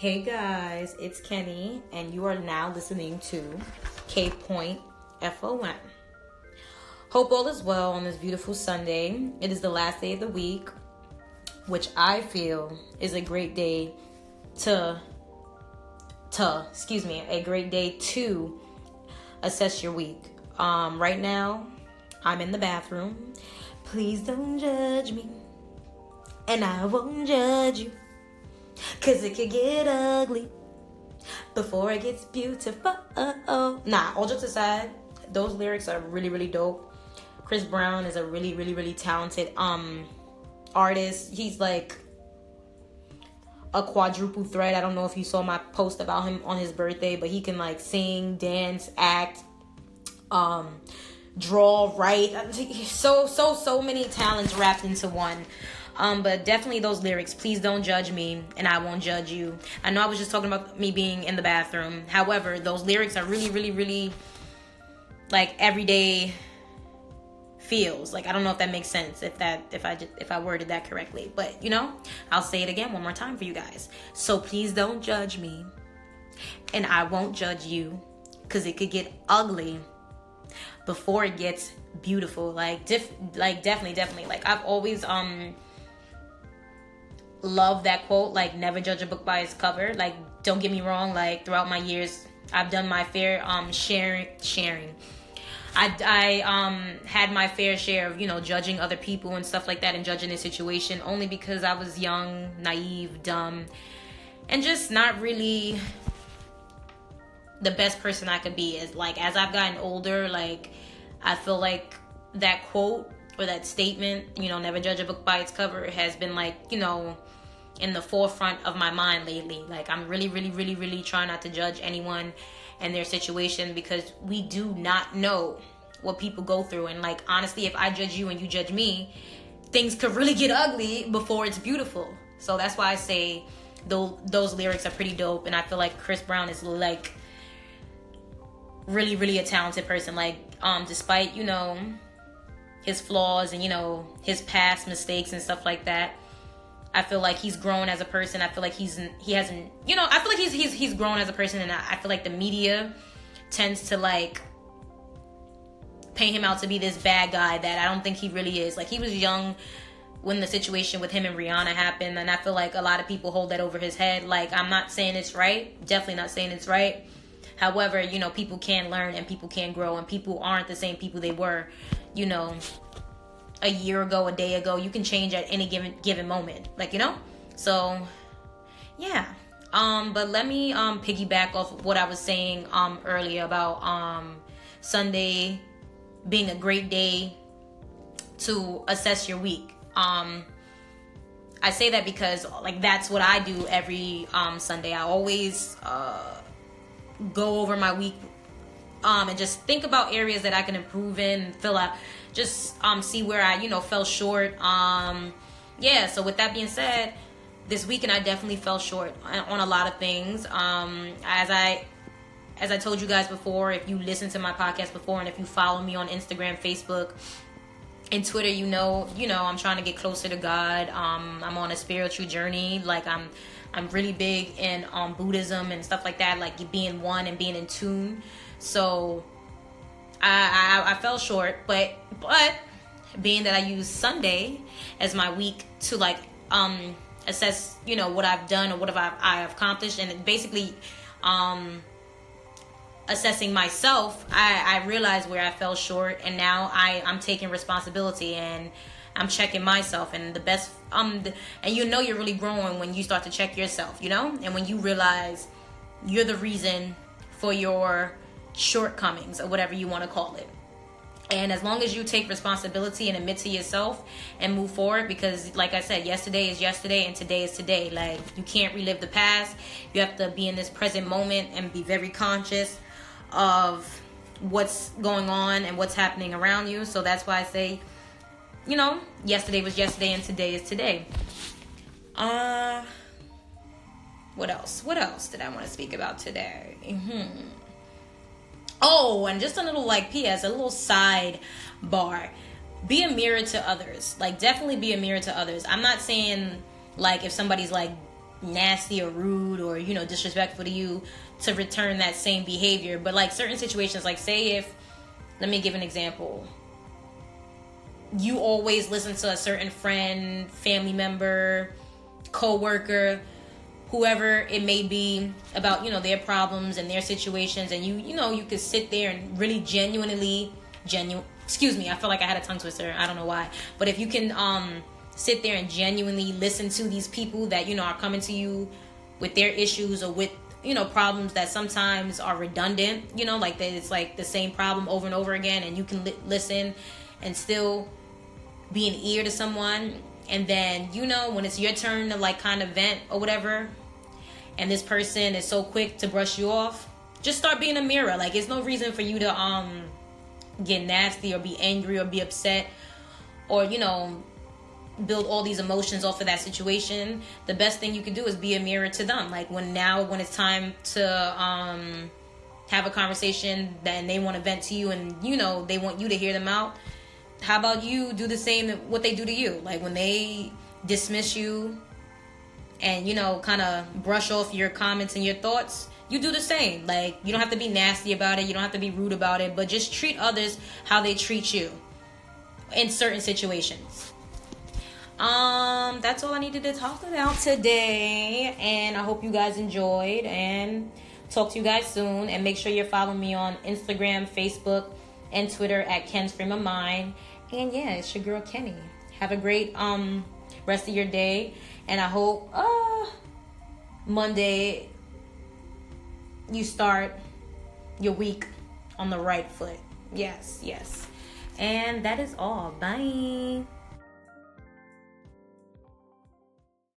Hey guys, it's Kenny, and you are now listening to K-Point FOM. Hope all is well on this beautiful Sunday. It is the last day of the week, which I feel is a great day to assess your week. Right now, I'm in the bathroom. Please don't judge me, and I won't judge you. 'Cause it could get ugly before it gets beautiful. Nah, all jokes aside, those lyrics are really, really dope. Chris Brown is a really, really, really talented artist. He's like a quadruple threat. I don't know if you saw my post about him on his birthday, but he can like sing, dance, act, draw, write. So many talents wrapped into one. But definitely those lyrics, please don't judge me, and I won't judge you. I know I was just talking about me being in the bathroom. However, those lyrics are really, really, really, like, everyday feels. Like, I don't know if that makes sense, if I worded that correctly. But, you know, I'll say it again one more time for you guys. So please don't judge me, and I won't judge you, 'cause it could get ugly before it gets beautiful. Like, definitely. Like, I've always, love that quote, like, never judge a book by its cover. Like, don't get me wrong, like, throughout my years I've done my fair sharing. I had my fair share of, you know, judging other people and stuff like that, and judging their situation, only because I was young, naive, dumb, and just not really the best person I could be. As like, as I've gotten older, like, I feel like that quote or that statement, you know, never judge a book by its cover, has been, like, you know, in the forefront of my mind lately. Like, I'm really, really, really, really trying not to judge anyone and their situation, because we do not know what people go through. And, like, honestly, if I judge you and you judge me, things could really get ugly before it's beautiful. So that's why I say those lyrics are pretty dope. And I feel like Chris Brown is, like, really, really a talented person. Like, despite, you know, his flaws and, you know, his past mistakes and stuff like that, I feel like he's grown as a person. I feel like he's grown as a person, and I feel like the media tends to, like, paint him out to be this bad guy that I don't think he really is. Like, he was young when the situation with him and Rihanna happened, and I feel like a lot of people hold that over his head. Like, I'm not saying it's right, definitely not saying it's right. However, you know, people can learn and people can grow, and people aren't the same people they were, you know, a year ago, a day ago. You can change at any given moment, like, you know? So, yeah. But let me piggyback off of what I was saying earlier about Sunday being a great day to assess your week. I say that because, like, that's what I do every Sunday. I always go over my week and just think about areas that I can improve in, fill out, just see where I, you know, fell short. So with that being said, this weekend I definitely fell short on a lot of things. As I told you guys before, if you listen to my podcast before, and if you follow me on Instagram, Facebook, and Twitter, you know I'm trying to get closer to God. I'm on a spiritual journey. Like, I'm really big in Buddhism and stuff like that, like being one and being in tune. So I fell short, but being that I use Sunday as my week to, like, assess, you know, what I've done or what have I accomplished, and basically assessing myself, I realized where I fell short, and now I'm taking responsibility and I'm checking myself. And the best and you know, you're really growing when you start to check yourself, you know, and when you realize you're the reason for your shortcomings, or whatever you want to call it. And as long as you take responsibility and admit to yourself and move forward, because, like I said, yesterday is yesterday and today is today. Like, you can't relive the past. You have to be in this present moment and be very conscious of what's going on and what's happening around you. So that's why I say, you know, yesterday was yesterday and today is today. What else did I want to speak about today? Oh, and just a little, like, PS, a little sidebar. Be a mirror to others. Like, definitely be a mirror to others. I'm not saying, like, if somebody's, like, nasty or rude or, you know, disrespectful to you to return that same behavior. But like certain situations, like say if, let me give an example. You always listen to a certain friend, family member, coworker, whoever it may be, about, you know, their problems and their situations, and you know, you could sit there and really genuinely I feel like I had a tongue twister, I don't know why, but if you can sit there and genuinely listen to these people that, you know, are coming to you with their issues or with, you know, problems that sometimes are redundant, you know, like that it's like the same problem over and over again, and you can listen and still be an ear to someone. And then, you know, when it's your turn to like kind of vent or whatever, and this person is so quick to brush you off, just start being a mirror. Like, it's no reason for you to get nasty or be angry or be upset or, you know, build all these emotions off of that situation. The best thing you can do is be a mirror to them. Like, when it's time to have a conversation, then they want to vent to you, and, you know, they want you to hear them out. How about you do the same, what they do to you? Like, when they dismiss you and, you know, kind of brush off your comments and your thoughts, you do the same. Like, you don't have to be nasty about it, you don't have to be rude about it, but just treat others how they treat you in certain situations. That's all I needed to talk about today, and I hope you guys enjoyed, and talk to you guys soon. And make sure you're following me on Instagram, Facebook, and Twitter at Ken's Frame of Mind. And yeah, it's your girl Kenny. Have a great rest of your day, and I hope Monday you start your week on the right foot. Yes, and that is all. Bye.